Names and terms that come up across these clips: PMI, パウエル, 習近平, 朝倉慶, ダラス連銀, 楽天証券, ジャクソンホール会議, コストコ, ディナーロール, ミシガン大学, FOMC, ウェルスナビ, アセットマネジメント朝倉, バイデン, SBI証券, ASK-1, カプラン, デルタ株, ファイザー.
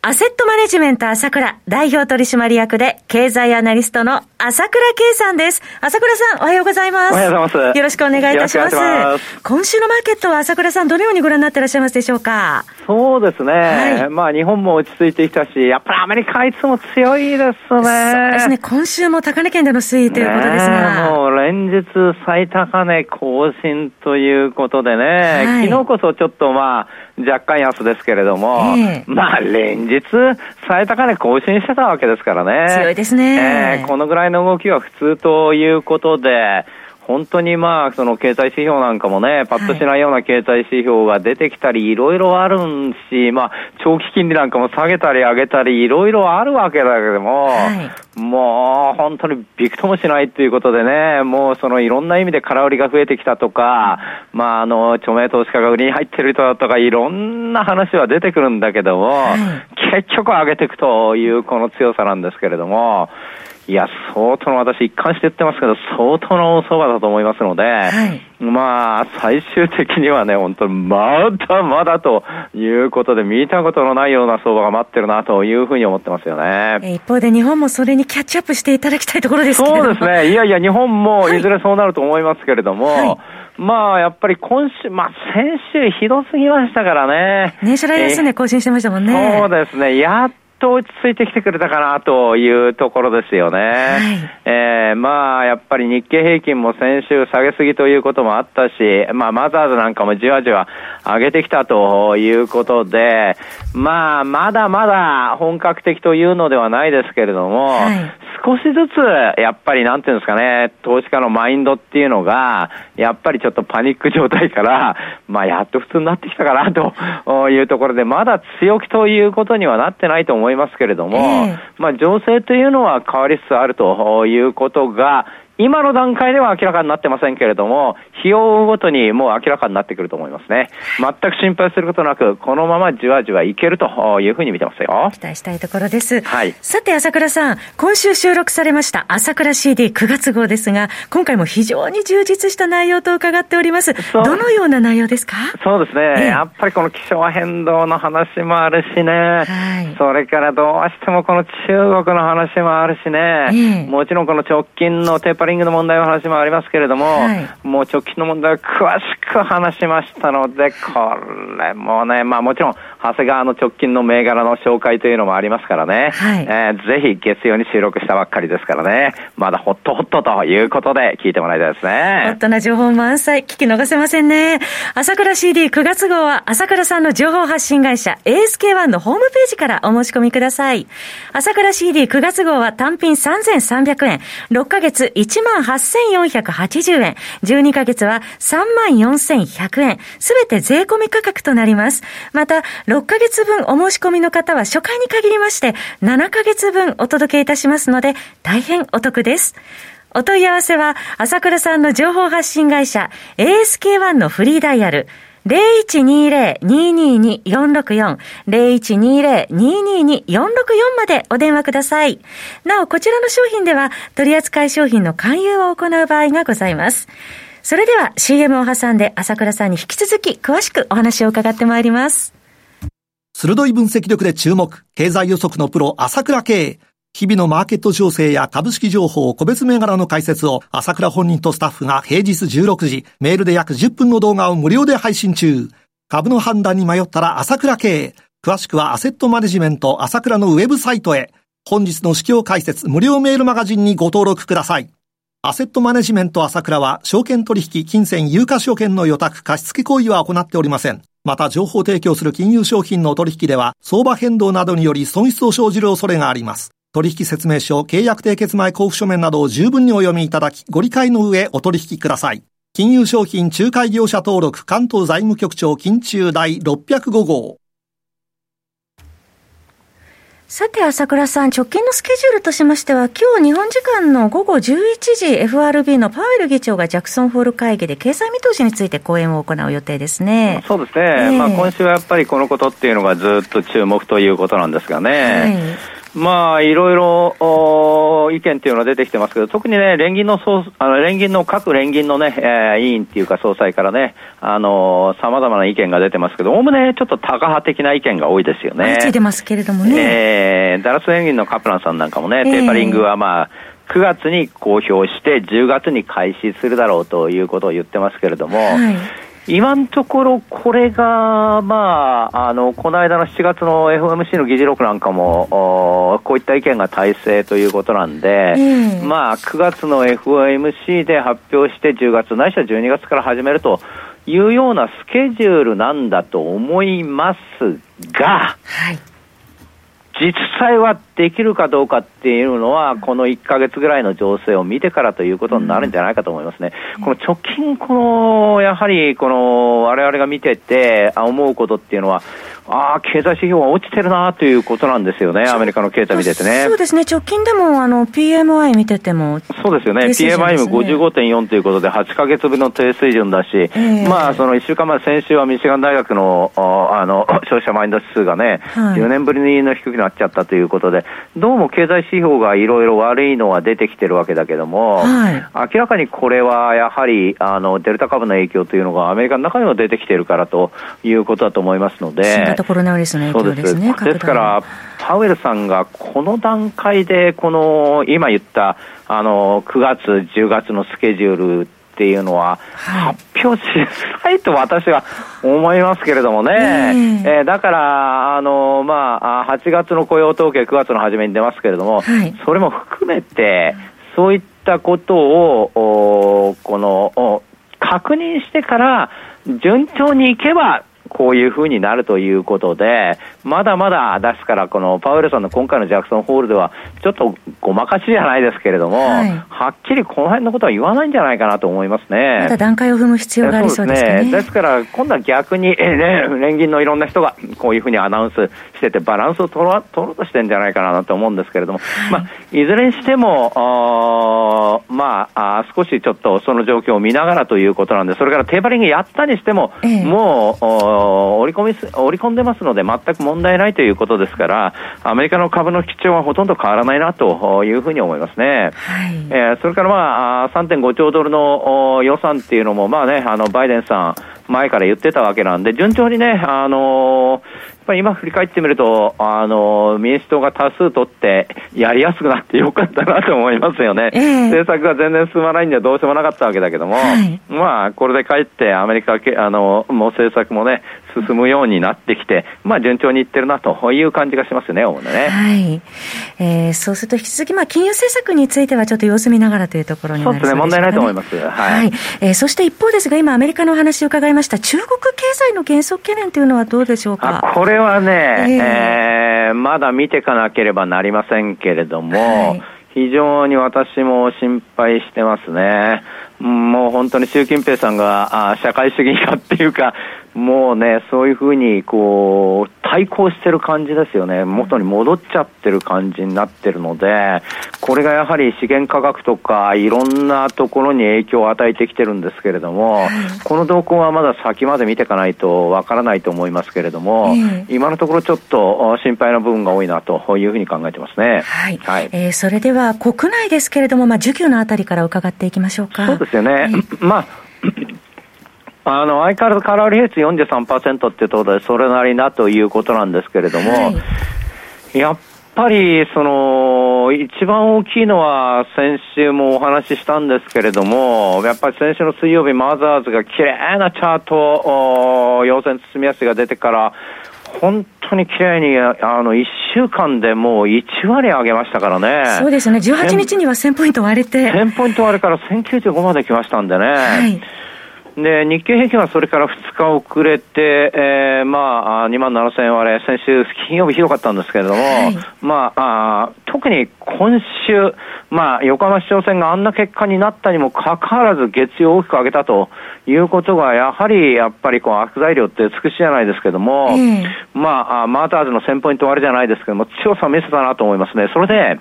アセットマネジメント朝倉代表取締役で経済アナリストの朝倉慶さんです。朝倉さんおはようございます。おはようございます。よろしくお願いいたします。今週のマーケットは朝倉さんどのようにご覧になっていらっしゃいますでしょうか。そうですね、はい、まあ日本も落ち着いてきたし、やっぱりアメリカはいつも強いですね。そうですね、今週も高値圏での推移ということですが、ね、もう連日最高値更新ということでね、はい、昨日こそちょっとまあ若干安ですけれども、まあ連日最高値更新してたわけですからね。強いですね、このぐらいの動きは普通ということで、本当にまあその経済指標なんかもね、パッとしないような経済指標が出てきたりいろいろあるんし、まあ長期金利なんかも下げたり上げたりいろいろあるわけだけども、はい、もう本当にびくともしないということでね、もうそのいろんな意味で空売りが増えてきたとか、まあ著名投資家が売りに入ってるとかいろんな話は出てくるんだけども、はい、結局上げていくというこの強さなんですけれども、いや相当の、私一貫して言ってますけど相当の大相場だと思いますので、はい、まあ最終的にはね、本当にまだまだということで、見たことのないような相場が待ってるなというふうに思ってますよね。一方で日本もそれにキャッチアップしていただきたいところですけれども。そうですね、いやいや日本もいずれそうなると思いますけれども、はいはい、まあやっぱり今週、まあ先週ひどすぎましたからね。年初来安値更新してましたもんね。そうですね、やっと落ち着いてきてくれたかなというところですよね、はい、まあやっぱり日経平均も先週下げすぎということもあったし、まあマザーズなんかもじわじわ上げてきたということで、まあまだまだ本格的というのではないですけれども、はい、少しずつやっぱりなんていうんですかね、投資家のマインドっていうのがやっぱりちょっとパニック状態からまあやっと普通になってきたかなというところで、まだ強気ということにはなってないと思いますけれども、まあ情勢というのは変わりつつあるということが今の段階では明らかになってませんけれども、日を追うごとにもう明らかになってくると思いますね。全く心配することなくこのままじわじわいけるというふうに見てますよ。期待したいところです、はい、さて朝倉さん、今週収録されました朝倉 CD9 月号ですが、今回も非常に充実した内容と伺っております。どのような内容ですか。そうですね、やっぱりこの気象変動の話もあるしね、はい、それからどうしてもこの中国の話もあるしね、もちろんこの直近のテーパリングの問題の話もありますけれども、はい、もう直近の問題を詳しく話しましたので、これもね、まあもちろん長谷川の直近の銘柄の紹介というのもありますからね、はい、ぜひ月曜に収録したばっかりですからね、まだホットホットということで聞いてもらいたいですね。ホットな情報満載、聞き逃せませんね。朝倉 CD9 月号は朝倉さんの情報発信会社 ASK1 のホームページからお申し込みください。朝倉 CD9 月号は単品3300円、6ヶ月1万8480円、12ヶ月は3万4100円、すべて税込み価格となります。また6ヶ月分お申し込みの方は初回に限りまして7ヶ月分お届けいたしますので大変お得です。お問い合わせは朝倉さんの情報発信会社 ASK1 のフリーダイヤル 0120-222-464 0120-222-464 までお電話ください。なおこちらの商品では取扱い商品の勧誘を行う場合がございます。それでは CM を挟んで朝倉さんに引き続き詳しくお話を伺ってまいります。鋭い分析力で注目、経済予測のプロ朝倉慶。日々のマーケット情勢や株式情報、個別銘柄の解説を朝倉本人とスタッフが平日16時、メールで約10分の動画を無料で配信中。株の判断に迷ったら朝倉慶。詳しくはアセットマネジメント朝倉のウェブサイトへ。本日の市況解説無料メールマガジンにご登録ください。アセットマネジメント朝倉は証券取引、金銭、有価証券の予託、貸付行為は行っておりません。また情報提供する金融商品の取引では相場変動などにより損失を生じる恐れがあります。取引説明書、契約締結前交付書面などを十分にお読みいただき、ご理解の上お取引ください。金融商品仲介業者登録関東財務局長金中第605号。さて朝倉さん、直近のスケジュールとしましては、今日日本時間の午後11時 FRB のパウエル議長がジャクソンホール会議で経済見通しについて講演を行う予定ですね。そうですね、今週はやっぱりこのことっていうのがずっと注目ということなんですがね、いろいろ意見っていうのは出てきてますけど、特にね、各連銀のね、委員っていうか総裁からね、様々な意見が出てますけど、おおむねちょっとタカ派的な意見が多いですよね。出てますけれどもね。ダラス連銀のカプランさんなんかもね、テーパリングは9月に公表して10月に開始するだろうということを言ってますけれども、今のところこれが、この間の7月の FOMC の議事録なんかもこういった意見が大勢ということなんで、9月の FOMC で発表して10月ないしは12月から始めるというようなスケジュールなんだと思いますが、実際はできるかどうかっていうのはこの1ヶ月ぐらいの情勢を見てからということになるんじゃないかと思いますね。この直近やはり我々が見てて思うことっていうのは、経済指標が落ちてるなということなんですよね。アメリカの経済見ててね。そうですね、直近でもPMI 見ててもそうですよね。PMI も 55.4 ということで8ヶ月分の低水準だし、その1週間前、先週はミシガン大学の消費者マインド指数がね、4年ぶりの低くなっちゃったということで、どうも経済指標がいろいろ悪いのは出てきてるわけだけども、明らかにこれはやはりデルタ株の影響というのがアメリカの中にも出てきてるからということだと思いますので、新型コロナウイルスの影響ですね。ですからパウエルさんがこの段階で今言った9月10月のスケジュールっていうのは発表しづらいと私は思いますけれどもね、だから8月の雇用統計9月の初めに出ますけれども、それも含めてそういったことを確認してから順調にいけばこういう風になるということで、まだまだですから、このパウエルさんの今回のジャクソンホールではちょっとごまかしじゃないですけれども、はっきりこの辺のことは言わないんじゃないかなと思いますね。まだ段階を踏む必要がありそうですね。ですから今度は逆に、連銀のいろんな人がこういう風にアナウンスしててバランスを取ろうとしてるんじゃないかなと思うんですけれども、いずれにしても少しちょっとその状況を見ながらということなんで、それからテーパリングやったにしても、もう織り込んでますので全く問題ないということですから、アメリカの株の基調はほとんど変わらないなというふうに思いますね。それから3.5 兆ドルの予算っていうのもバイデンさん前から言ってたわけなんで、順調にね、今振り返ってみると民主党が多数取ってやりやすくなってよかったなと思いますよね。政策が全然進まないんでどうしようもなかったわけだけども、これでかえってアメリカもう政策もね進むようになってきて、順調にいってるなという感じがしますよね、主にね。そうすると引き続き、金融政策についてはちょっと様子見ながらというところになりそうですね。問題ないと思います。そして一方ですが、今アメリカのお話を伺いました中国経済の減速懸念というのはどうでしょうか。これはね、まだ見ていかなければなりませんけれども、非常に私も心配してますね。もう本当に習近平さんが社会主義化っていうか、もうね、そういうふうに対抗してる感じですよね。元に戻っちゃってる感じになってるので、これがやはり資源価格とかいろんなところに影響を与えてきてるんですけれども、この動向はまだ先まで見ていかないとわからないと思いますけれども、今のところちょっと心配な部分が多いなというふうに考えてますね。それでは国内ですけれども、需給のあたりから伺っていきましょうか。そうですよね、相変わらずカロリー比率 43% っていうところでそれなりなということなんですけれども、やっぱり一番大きいのは先週もお話ししたんですけれども、やっぱり先週の水曜日マザーズが綺麗なチャート陽線包み足が出てから本当に綺麗に1週間でもう1割上げましたからね。そうですね、18日には1000ポイント割れて、1000ポイント割れから1095まで来ましたんでね、で日経平均はそれから2日遅れて、2万7000円割れ、先週金曜日ひどかったんですけれども、特に今週、横浜市場線があんな結果になったにもかかわらず月曜大きく上げたということが、やっぱりこう悪材料って尽くしじゃないですけども、マーターズの1000ポイント割れじゃないですけども、強さを見せたなと思いますね。それで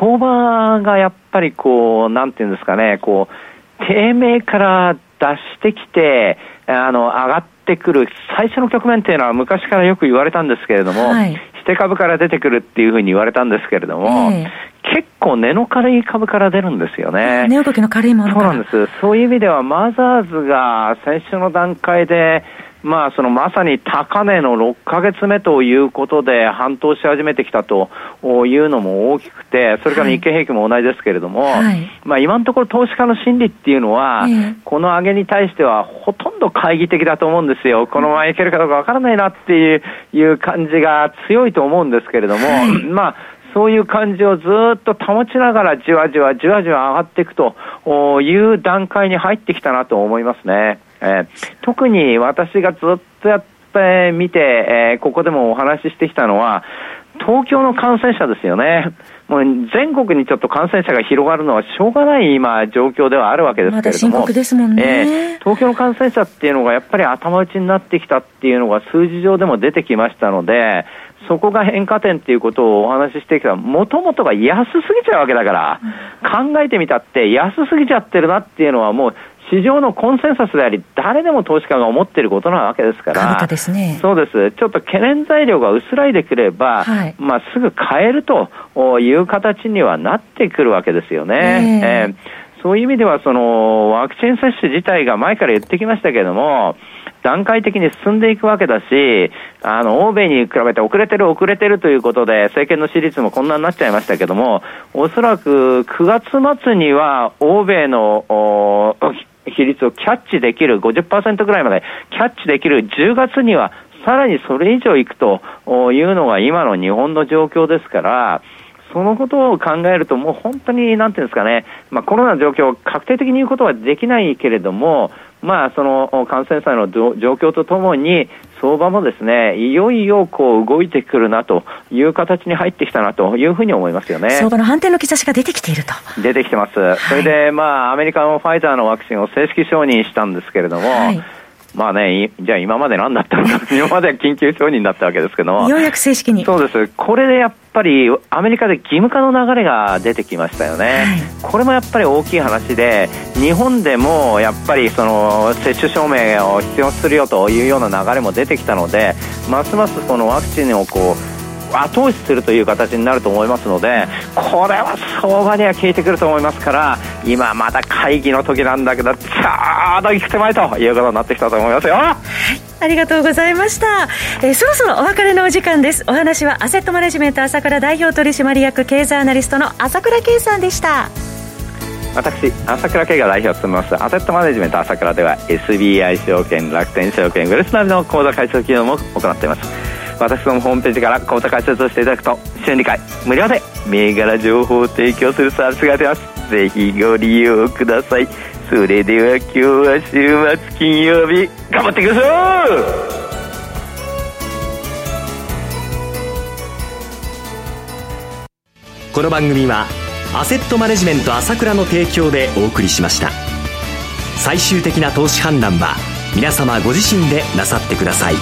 相場がやっぱりこうなんていうんですかね、こう低迷から出してきて上がってくる最初の局面というのは昔からよく言われたんですけれども、して株から出てくるっていうふうに言われたんですけれども、結構根の軽い株から出るんですよね。根の軽いものから。そうなんです。そういう意味ではマザーズが最初の段階でまさに高値の6ヶ月目ということで反騰し始めてきたというのも大きくて、それから日経平均も同じですけれども、今のところ投資家の心理っていうのは、この上げに対してはほとんど懐疑的だと思うんですよ。このままいけるかどうかわからないなっていう感じが強いと思うんですけれども、そういう感じをずっと保ちながらじわじわじわじわ上がっていくという段階に入ってきたなと思いますね。特に私がずっとやってみて、ここでもお話ししてきたのは東京の感染者ですよね。もう全国にちょっと感染者が広がるのはしょうがない今状況ではあるわけですけれども、まだ深刻ですもんね。東京の感染者っていうのがやっぱり頭打ちになってきたっていうのが数字上でも出てきましたので、そこが変化点っていうことをお話ししてきた。もともとが安すぎちゃうわけだから、考えてみたって安すぎちゃってるなっていうのはもう市場のコンセンサスであり、誰でも投資家が思っていることなわけですから、株価ですね。そうです。ちょっと懸念材料が薄らいでくれば、すぐ買えるという形にはなってくるわけですよね。そういう意味ではワクチン接種自体が前から言ってきましたけれども、段階的に進んでいくわけだし、欧米に比べて遅れてるということで政権の支持率もこんなになっちゃいましたけども、おそらく9月末には欧米の比率をキャッチできる 50% ぐらいまでキャッチできる10月にはさらにそれ以上いくというのが今の日本の状況ですから、そのことを考えるともう本当になんていうんですかね、コロナの状況を確定的に言うことはできないけれども、その感染者の状況とともに相場もですね、いよいよこう動いてくるなという形に入ってきたなというふうに思いますよね。相場の反転の兆しが出てきていると。出てきてます。それでアメリカのファイザーのワクチンを正式承認したんですけれども、じゃあ今まで何だったのか、今までは緊急承認だったわけですけど、ようやく正式に。そうです。これでやっぱりアメリカで義務化の流れが出てきましたよね。これもやっぱり大きい話で、日本でもやっぱり接種証明を必要とするよというような流れも出てきたので、ますますこのワクチンをこう後押しするという形になると思いますので、これは相場には効いてくると思いますから、今まだ会議の時なんだけど、ちょうど行く手前ということになってきたと思いますよ。ありがとうございました。そろそろお別れのお時間です。お話はアセットマネジメント朝倉代表取締役経済アナリストの朝倉圭さんでした。私、朝倉圭が代表を務めますアセットマネジメント朝倉では SBI 証券、楽天証券、ウェルスナビの口座開設企業も行っています。私のホームページから口座開設をしていただくと、週2回無料で銘柄情報を提供するサービスが出ます。ぜひご利用ください。それでは今日は週末金曜日、頑張っていきましょう。この番組はアセットマネジメント朝倉の提供でお送りしました。最終的な投資判断は皆様ご自身でなさってください。